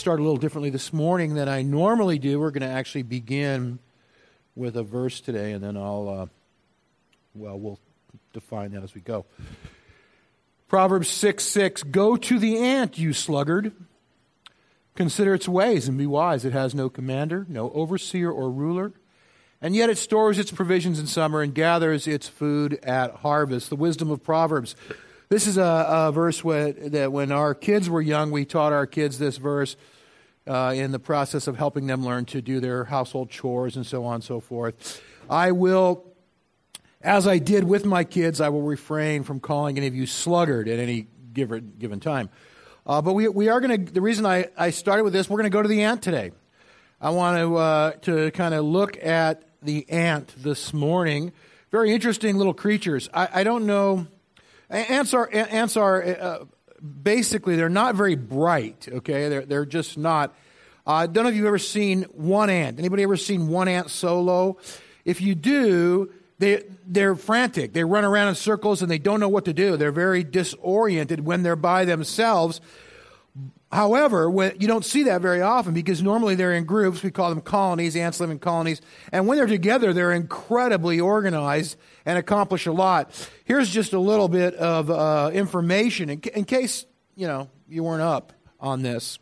start a little differently this morning than I normally do. We're going to actually begin with a verse today, and then we'll define that as we go. Proverbs 6:6, "Go to the ant, you sluggard. Consider its ways and be wise. It has no commander, no overseer or ruler. And yet it stores its provisions in summer and gathers its food at harvest." The wisdom of Proverbs. This is a verse that when our kids were young, we taught our kids this verse in the process of helping them learn to do their household chores and so on and so forth. I will, as I did with my kids, I will refrain from calling any of you sluggard at any given time. But we are going to, the reason I started with this, we're going to go to the ant today. I want to kind of look at the ant this morning. Very interesting little creatures. I don't know. Ants are basically, they're not very bright, okay? They're just not. I don't know if you've ever seen one ant. Anybody ever seen one ant solo? If you do, they're frantic. They run around in circles and they don't know what to do. They're very disoriented when they're by themselves. However, you don't see that very often because normally they're in groups. We call them colonies. Ants live in colonies. And when they're together, they're incredibly organized and accomplish a lot. Here's just a little bit of information in case, you weren't up on this.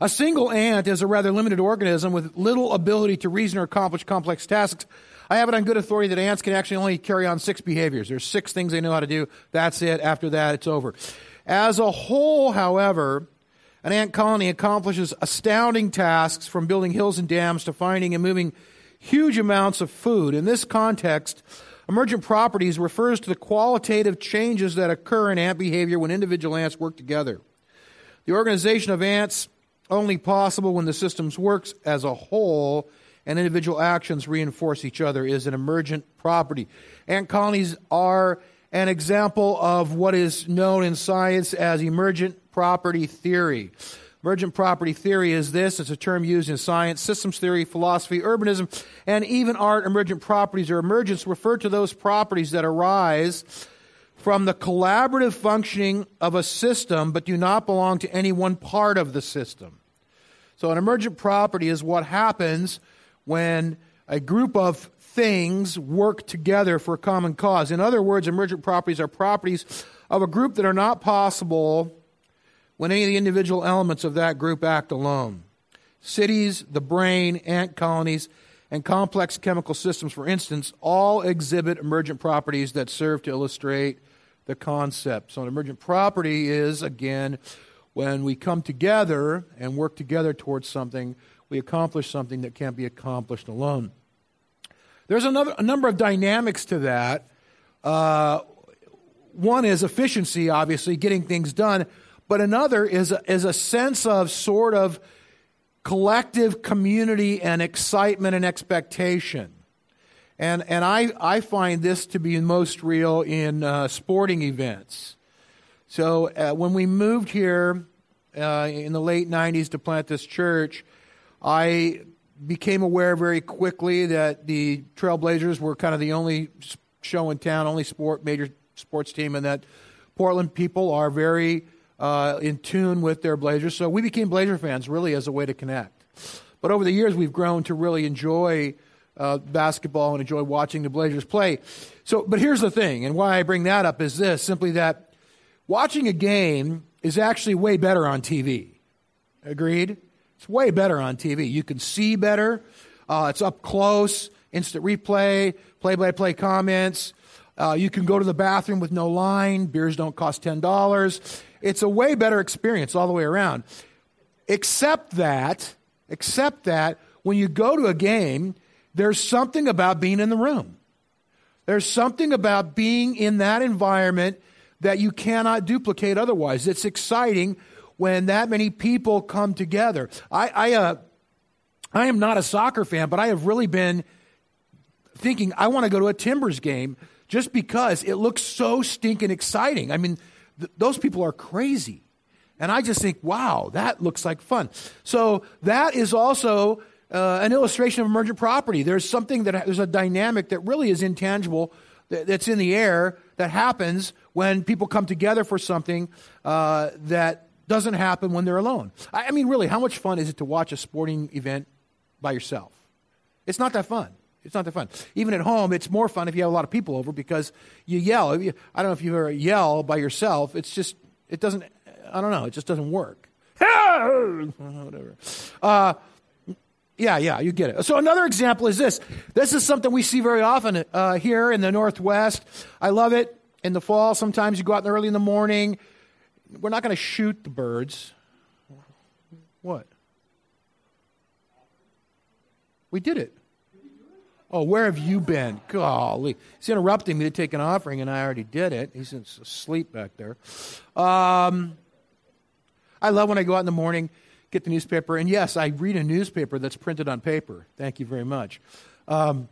A single ant is a rather limited organism with little ability to reason or accomplish complex tasks. I have it on good authority that ants can actually only carry on 6 behaviors. There's 6 things they know how to do. That's it. After that, it's over. As a whole, however, an ant colony accomplishes astounding tasks from building hills and dams to finding and moving huge amounts of food. In this context, emergent properties refers to the qualitative changes that occur in ant behavior when individual ants work together. The organization of ants only possible when the system works as a whole and individual actions reinforce each other is an emergent property. Ant colonies are an example of what is known in science as emergent property theory. Emergent property theory is this. It's a term used in science, systems theory, philosophy, urbanism, and even art. Emergent properties or emergence refer to those properties that arise from the collaborative functioning of a system but do not belong to any one part of the system. So an emergent property is what happens when a group of things work together for a common cause. In other words, emergent properties are properties of a group that are not possible when any of the individual elements of that group act alone. Cities, the brain, ant colonies, and complex chemical systems, for instance, all exhibit emergent properties that serve to illustrate the concept. So an emergent property is, again, when we come together and work together towards something, we accomplish something that can't be accomplished alone. There's a number of dynamics to that. One is efficiency, obviously, getting things done. But another is a sense of sort of collective community and excitement and expectation. And I find this to be most real in sporting events. So when we moved here in the late 90s to plant this church, I became aware very quickly that the Trail Blazers were kind of the only show in town, only major sports team, and that Portland people are very in tune with their Blazers. So we became Blazer fans really as a way to connect. But over the years, we've grown to really enjoy basketball and enjoy watching the Blazers play. So, but here's the thing, and why I bring that up is this, simply that watching a game is actually way better on TV. Agreed? It's way better on TV. You can see better. It's up close, instant replay, play-by-play comments. You can go to the bathroom with no line. Beers don't cost $10. It's a way better experience all the way around. Except that when you go to a game, there's something about being in the room. There's something about being in that environment that you cannot duplicate otherwise. It's exciting when that many people come together. I am not a soccer fan, but I have really been thinking I want to go to a Timbers game just because it looks so stinking exciting. I mean, those people are crazy. And I just think, wow, that looks like fun. So that is also an illustration of emergent property. There's something there's a dynamic that really is intangible that's in the air that happens when people come together for something that doesn't happen when they're alone. I mean, really, how much fun is it to watch a sporting event by yourself? It's not that fun. It's not that fun. Even at home, it's more fun if you have a lot of people over because you yell. I don't know if you ever yell by yourself. It's just, it doesn't, I don't know. It just doesn't work. Whatever. Yeah, you get it. So another example is this. This is something we see very often here in the Northwest. I love it. In the fall, sometimes you go out early in the morning. We're not going to shoot the birds. What? We did it. Oh, where have you been? Golly. He's interrupting me to take an offering, and I already did it. He's asleep back there. I love when I go out in the morning, get the newspaper, and yes, I read a newspaper that's printed on paper. Thank you very much. But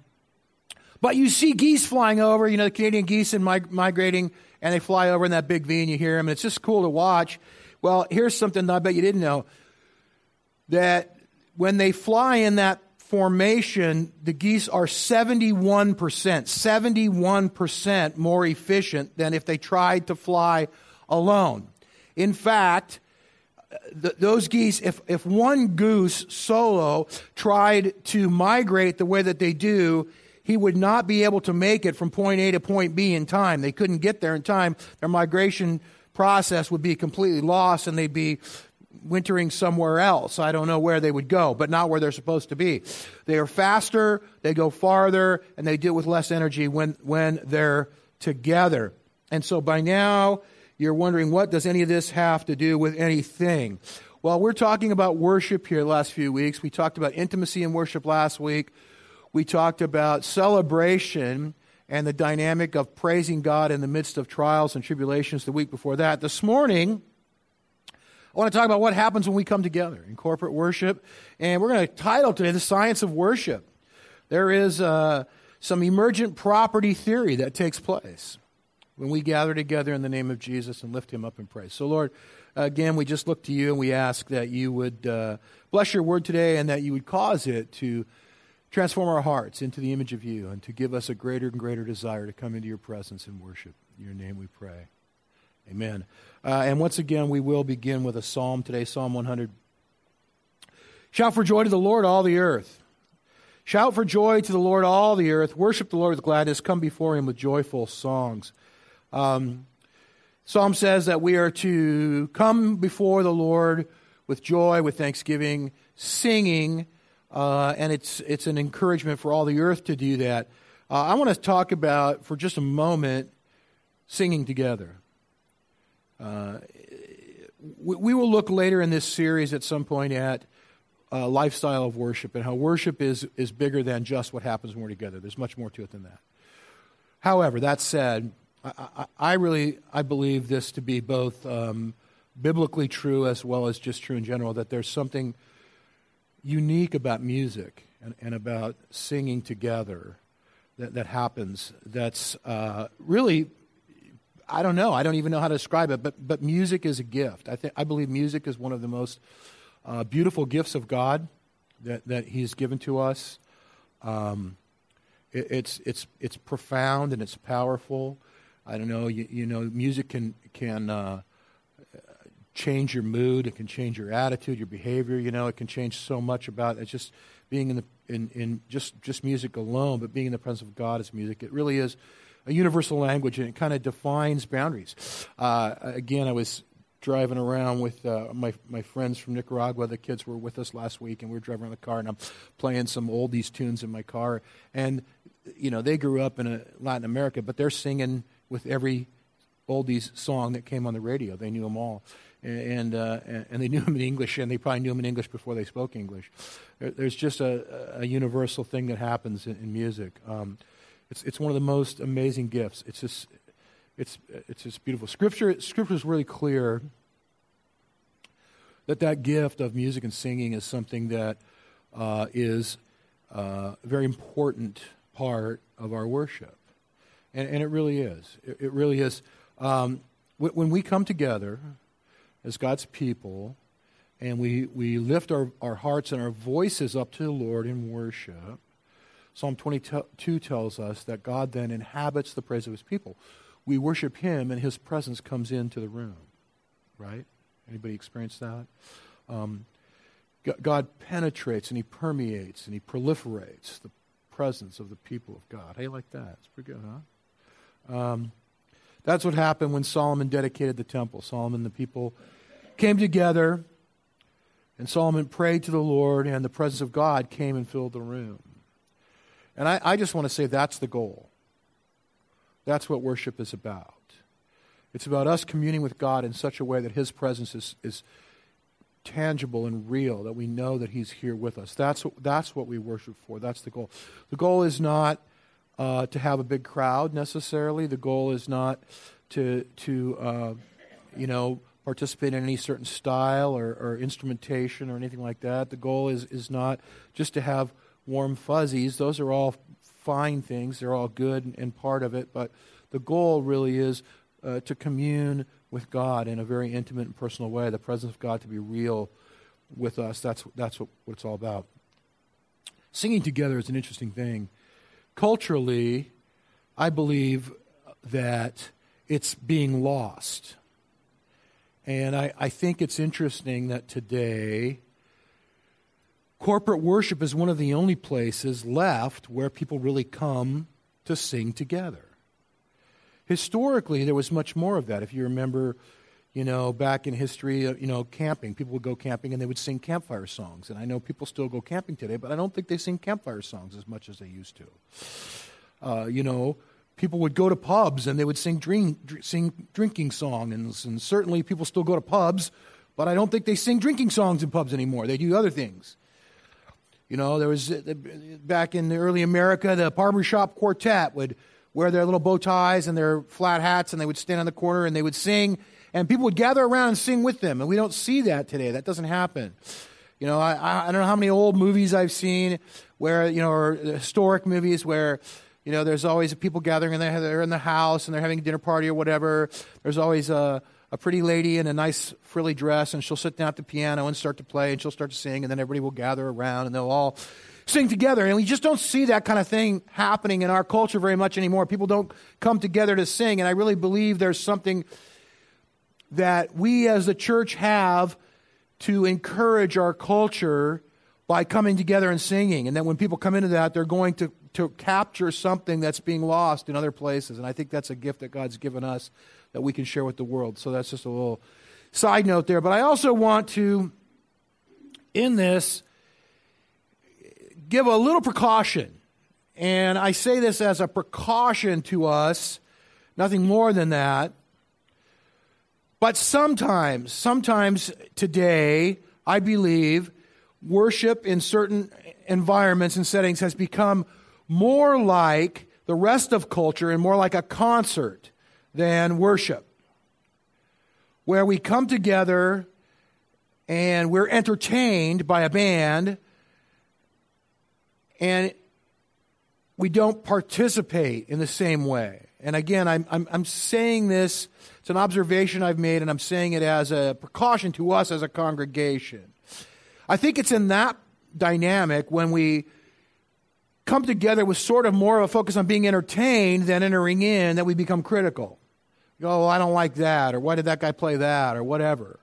you see geese flying over, the Canadian geese and migrating, and they fly over in that big V, and you hear them, and it's just cool to watch. Well, here's something I bet you didn't know, that when they fly in that formation, the geese are 71% more efficient than if they tried to fly alone. In fact, those geese, if one goose solo tried to migrate the way that they do, he would not be able to make it from point A to point B in time. They couldn't get there in time. Their migration process would be completely lost, and they'd be wintering somewhere else. I don't know where they would go, but not where they're supposed to be. They are faster, they go farther, and they deal with less energy when they're together. And so by now, you're wondering, what does any of this have to do with anything? Well, we're talking about worship here the last few weeks. We talked about intimacy in worship last week. We talked about celebration and the dynamic of praising God in the midst of trials and tribulations the week before that. This morning, I want to talk about what happens when we come together in corporate worship. And we're going to title today, The Science of Worship. There is some emergent property theory that takes place when we gather together in the name of Jesus and lift him up in praise. So, Lord, again, we just look to you and we ask that you would bless your word today and that you would cause it to transform our hearts into the image of you and to give us a greater and greater desire to come into your presence and worship. In your name we pray. Amen. And once again, we will begin with a psalm today, Psalm 100. Shout for joy to the Lord, all the earth. Shout for joy to the Lord, all the earth. Worship the Lord with gladness. Come before him with joyful songs. Psalm says that we are to come before the Lord with joy, with thanksgiving, singing, and it's an encouragement for all the earth to do that. I want to talk about, for just a moment, singing together. We will look later in this series at some point at lifestyle of worship and how worship is bigger than just what happens when we're together. There's much more to it than that. However, that said, I believe this to be both biblically true as well as just true in general, that there's something unique about music and about singing together that happens that's really... I don't know. I don't even know how to describe it, but music is a gift. I believe music is one of the most beautiful gifts of God that he's given to us. It's profound and it's powerful. I don't know. Music can change your mood. It can change your attitude, your behavior. It can change so much about it. Just being in music alone, but being in the presence of God is music. It really is a universal language, and it kind of defines boundaries. Again, I was driving around with my friends from Nicaragua. The kids were with us last week, and we were driving around the car, and I'm playing some oldies tunes in my car. And, they grew up in Latin America, but they're singing with every oldies song that came on the radio. They knew them all. And they knew them in English, and they probably knew them in English before they spoke English. There's just a universal thing that happens in music. It's one of the most amazing gifts. It's just beautiful. Scripture is really clear that gift of music and singing is something that is a very important part of our worship, and it really is. It really is. When we come together as God's people, and we lift our hearts and our voices up to the Lord in worship. Psalm 22 tells us that God then inhabits the praise of his people. We worship him and his presence comes into the room, right? Anybody experience that? God penetrates and he permeates and he proliferates the presence of the people of God. Hey, like that. It's pretty good, huh? That's what happened when Solomon dedicated the temple. Solomon and the people came together, and Solomon prayed to the Lord, and the presence of God came and filled the room. And I just want to say that's the goal. That's what worship is about. It's about us communing with God in such a way that his presence is tangible and real, that we know that he's here with us. That's what we worship for. That's the goal. The goal is not to have a big crowd necessarily. The goal is not to participate in any certain style or instrumentation or anything like that. The goal is not just to have warm fuzzies. Those are all fine things. They're all good and part of it. But the goal really is to commune with God in a very intimate and personal way. The presence of God to be real with us. That's what it's all about. Singing together is an interesting thing. Culturally, I believe that it's being lost. And I think it's interesting that today, corporate worship is one of the only places left where people really come to sing together. Historically, there was much more of that. If you remember, back in history, camping, people would go camping and they would sing campfire songs. And I know people still go camping today, but I don't think they sing campfire songs as much as they used to. People would go to pubs and they would sing drinking songs. And certainly people still go to pubs, but I don't think they sing drinking songs in pubs anymore. They do other things. There was, back in the early America, the barbershop quartet would wear their little bow ties and their flat hats, and they would stand on the corner and they would sing, and people would gather around and sing with them. And we don't see that today. That doesn't happen. I don't know how many old movies I've seen where, or historic movies where, there's always people gathering and they're in the house and they're having a dinner party or whatever. There's always a pretty lady in a nice frilly dress, and she'll sit down at the piano and start to play, and she'll start to sing, and then everybody will gather around and they'll all sing together. And we just don't see that kind of thing happening in our culture very much anymore. People don't come together to sing. And I really believe there's something that we as the church have to encourage our culture by coming together and singing. And that when people come into that, they're going to capture something that's being lost in other places. And I think that's a gift that God's given us that we can share with the world. So that's just a little side note there. But I also want to, in this, give a little precaution, and I say this as a precaution to us, nothing more than that, but sometimes today, I believe worship in certain environments and settings has become more like the rest of culture and more like a concert than worship, where we come together and we're entertained by a band, and we don't participate in the same way. And again, I'm saying this, it's an observation I've made, and I'm saying it as a precaution to us as a congregation. I think it's in that dynamic when we come together with sort of more of a focus on being entertained than entering in, that we become critical. We go, oh, I don't like that, or why did that guy play that, or whatever.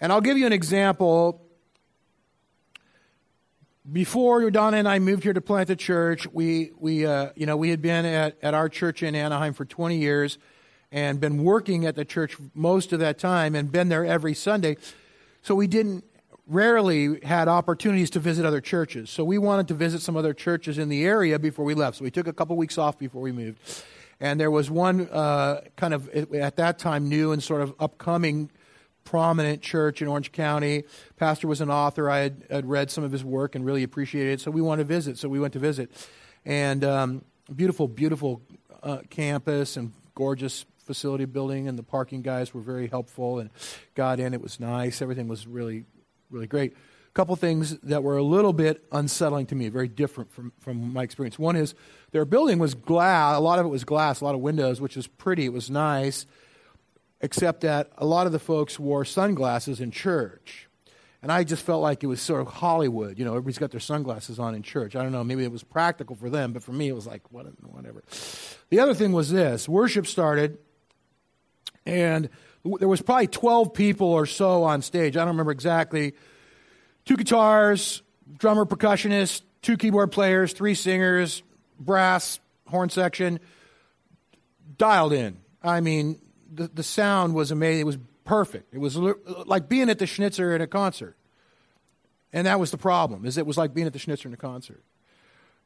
And I'll give you an example. Before Donna and I moved here to plant the church, we had been at our church in Anaheim for 20 years and been working at the church most of that time and been there every Sunday. So we rarely had opportunities to visit other churches. So we wanted to visit some other churches in the area before we left. So we took a couple weeks off before we moved. And there was one kind of, at that time, new and sort of upcoming prominent church in Orange County. Pastor was an author. I had read some of his work and really appreciated it. So we wanted to visit. So we went to visit. And beautiful campus and gorgeous facility building. And the parking guys were very helpful and got in. It was nice. Everything was really, really great. A couple things that were a little bit unsettling to me, very different from my experience. One is their building was glass. A lot of it was glass, a lot of windows, which was pretty. It was nice. Except that a lot of the folks wore sunglasses in church. And I just felt like it was sort of Hollywood. Everybody's got their sunglasses on in church. I don't know, maybe it was practical for them, but for me it was like, whatever. The other thing was this. Worship started, and There was probably 12 people or so on stage. I don't remember exactly. 2 guitars, drummer, percussionist, 2 keyboard players, 3 singers, brass, horn section, dialed in. I mean, the sound was amazing. It was perfect. It was like being at the Schnitzer at a concert. And that was the problem, is it was like being at the Schnitzer in a concert.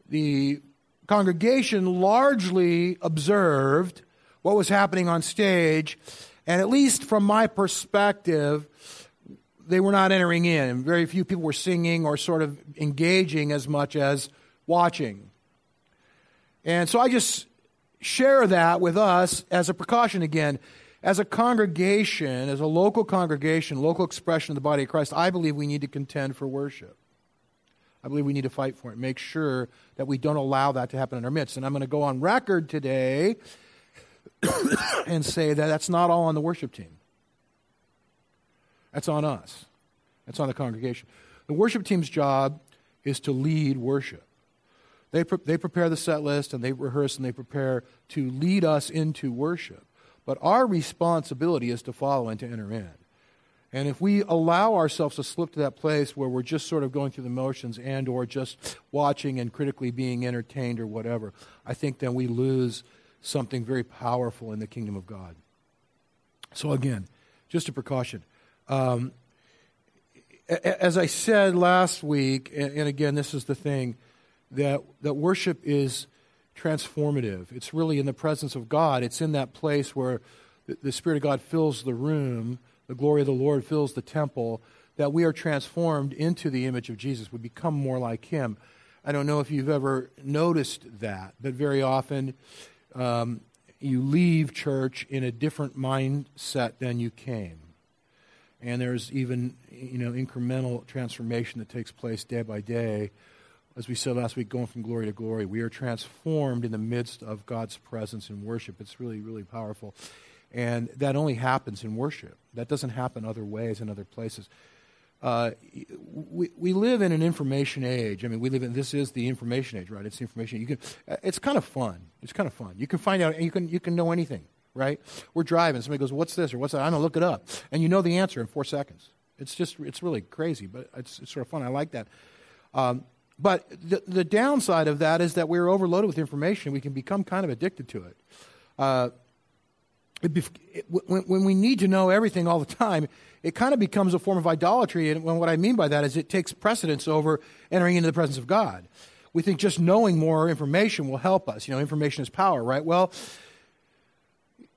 The congregation largely observed what was happening on stage, and at least from my perspective, they were not entering in. And very few people were singing or sort of engaging as much as watching. And so I just share that with us as a precaution again. As a congregation, as a local congregation, local expression of the body of Christ, I believe we need to contend for worship. I believe we need to fight for it. Make sure that we don't allow that to happen in our midst. And I'm going to go on record today and say that that's not all on the worship team. That's on us. That's on the congregation. The worship team's job is to lead worship. They prepare the set list, and they rehearse, and they prepare to lead us into worship. But our responsibility is to follow and to enter in. And if we allow ourselves to slip to that place where we're just sort of going through the motions and or just watching and critically being entertained or whatever, I think then we lose something very powerful in the kingdom of God. So again, just a precaution. As I said last week, and again, this is the thing, that worship is transformative. It's really in the presence of God. It's in that place where the Spirit of God fills the room, the glory of the Lord fills the temple, that we are transformed into the image of Jesus. We become more like Him. I don't know if you've ever noticed that, but very often you leave church in a different mindset than you came. And there's even, incremental transformation that takes place day by day. As we said last week, going from glory to glory, we are transformed in the midst of God's presence in worship. It's really, really powerful. And that only happens in worship. That doesn't happen other ways in other places. We live in an information age. I mean, this is the information age, right? It's the information. It's kind of fun. It's kind of fun. You can find out, you can know anything, right? We're driving. Somebody goes, what's this or what's that? I'm going to look it up. And you know the answer in 4 seconds. It's really crazy, but it's sort of fun. I like that. But the downside of that is that we're overloaded with information. We can become kind of addicted to it. When we need to know everything all the time, it kind of becomes a form of idolatry. And what I mean by that is it takes precedence over entering into the presence of God. We think just knowing more information will help us. Information is power, right? Well,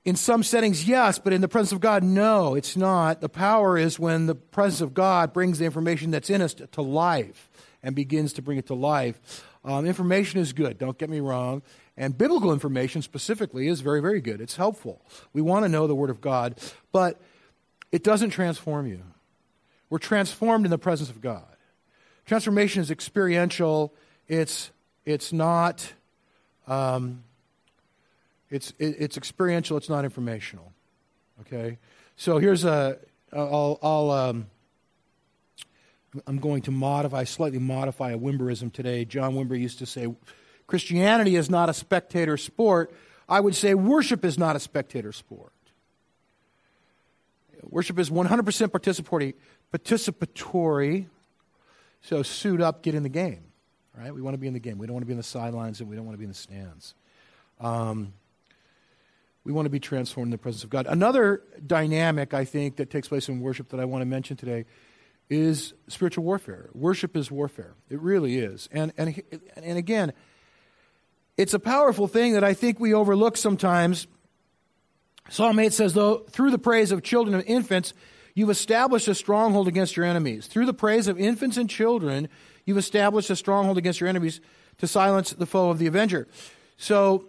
in some settings, yes, but in the presence of God, no, it's not. The power is when the presence of God brings the information that's in us to life. And begins to bring it to life. Information is good, don't get me wrong. And biblical information specifically is very, very good. It's helpful. We want to know the Word of God, but it doesn't transform you. We're transformed in the presence of God. Transformation is experiential. It's experiential. It's not informational. Okay. So here's I'm going to slightly modify a Wimberism today. John Wimber used to say, Christianity is not a spectator sport. I would say worship is not a spectator sport. Worship is 100% participatory. So suit up, get in the game. Right? We want to be in the game. We don't want to be in the sidelines, and we don't want to be in the stands. We want to be transformed in the presence of God. Another dynamic, I think, that takes place in worship that I want to mention today is spiritual warfare. Worship is warfare. It really is. And again, it's a powerful thing that I think we overlook sometimes. Psalm 8 says, though, through the praise of children and infants, you've established a stronghold against your enemies. Through the praise of infants and children, you've established a stronghold against your enemies to silence the foe of the avenger. So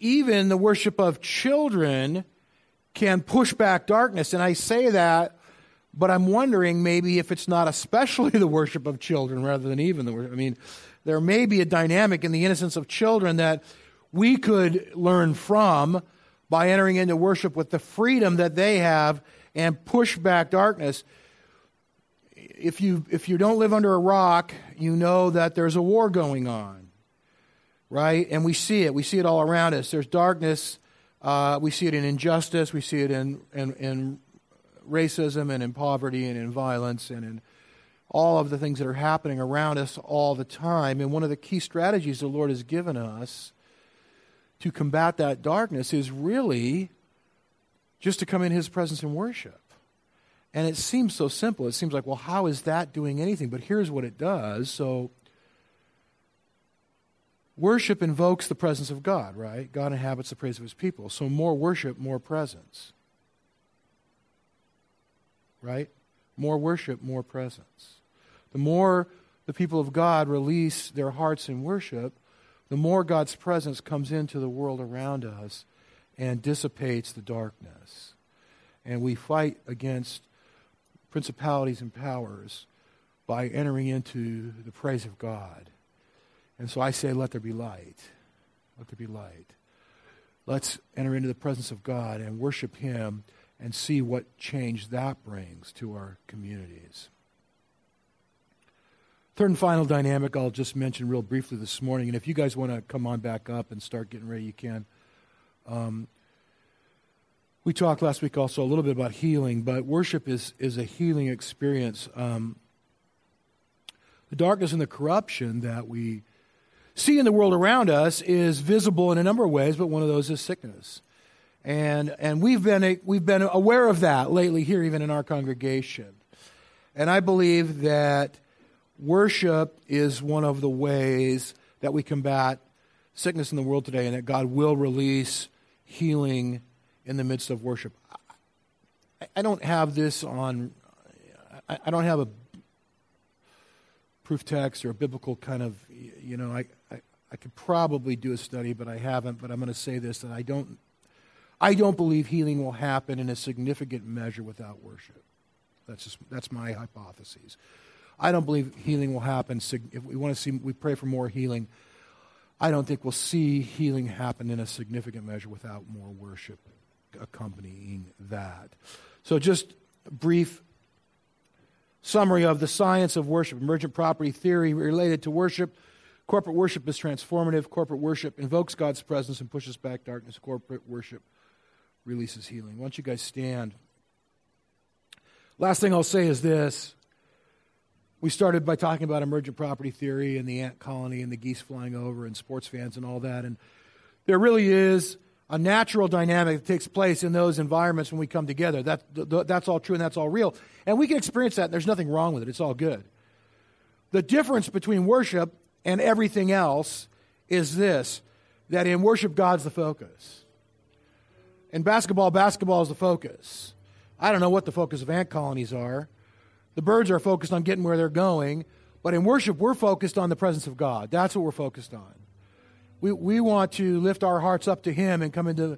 even the worship of children can push back darkness. And I say that, but I'm wondering maybe if it's not especially the worship of children rather than even the worship. I mean, there may be a dynamic in the innocence of children that we could learn from by entering into worship with the freedom that they have and push back darkness. If you don't live under a rock, you know that there's a war going on, right? And we see it. We see it all around us. There's darkness We see it in injustice. We see it in racism and in poverty and in violence and in all of the things that are happening around us all the time. And one of the key strategies the Lord has given us to combat that darkness is really just to come in His presence and worship. And it seems so simple. It seems like, well, how is that doing anything? But here's what it does. So worship invokes the presence of God, right? God inhabits the praise of His people. So more worship, more presence. Right? More worship, more presence. The more the people of God release their hearts in worship, the more God's presence comes into the world around us and dissipates the darkness. And we fight against principalities and powers by entering into the praise of God. And so I say, let there be light. Let there be light. Let's enter into the presence of God and worship Him and see what change that brings to our communities. Third and final dynamic I'll just mention real briefly this morning, and if you guys want to come on back up and start getting ready, you can. We talked last week also a little bit about healing, but worship is a healing experience. The darkness and the corruption that we see in the world around us is visible in a number of ways, but one of those is sickness. And we've been aware of that lately here, even in our congregation. And I believe that worship is one of the ways that we combat sickness in the world today, and that God will release healing in the midst of worship. I don't have this on. I don't have a proof text or a biblical kind of, you know. I could probably do a study, but I haven't. But I'm going to say this, that I don't believe healing will happen in a significant measure without worship. That's my hypothesis. I don't believe healing will happen. If we want to see, we pray for more healing. I don't think we'll see healing happen in a significant measure without more worship accompanying that. So just a brief summary of the science of worship. Emergent property theory related to worship. Corporate worship is transformative. Corporate worship invokes God's presence and pushes back darkness. Corporate worship releases healing. Why don't you guys stand? Last thing I'll say is this. We started by talking about emergent property theory and the ant colony and the geese flying over and sports fans and all that. And there really is a natural dynamic that takes place in those environments when we come together. That's all true and that's all real. And we can experience that, and there's nothing wrong with it. It's all good. The difference between worship and everything else is this, that in worship, God's the focus. In basketball is the focus. I don't know what the focus of ant colonies are. The birds are focused on getting where they're going, but in worship, we're focused on the presence of God. That's what we're focused on. We want to lift our hearts up to Him and come into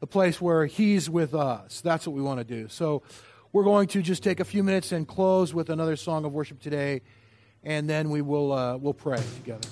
the place where He's with us. That's what we want to do. So we're going to just take a few minutes and close with another song of worship today, and then we'll pray together.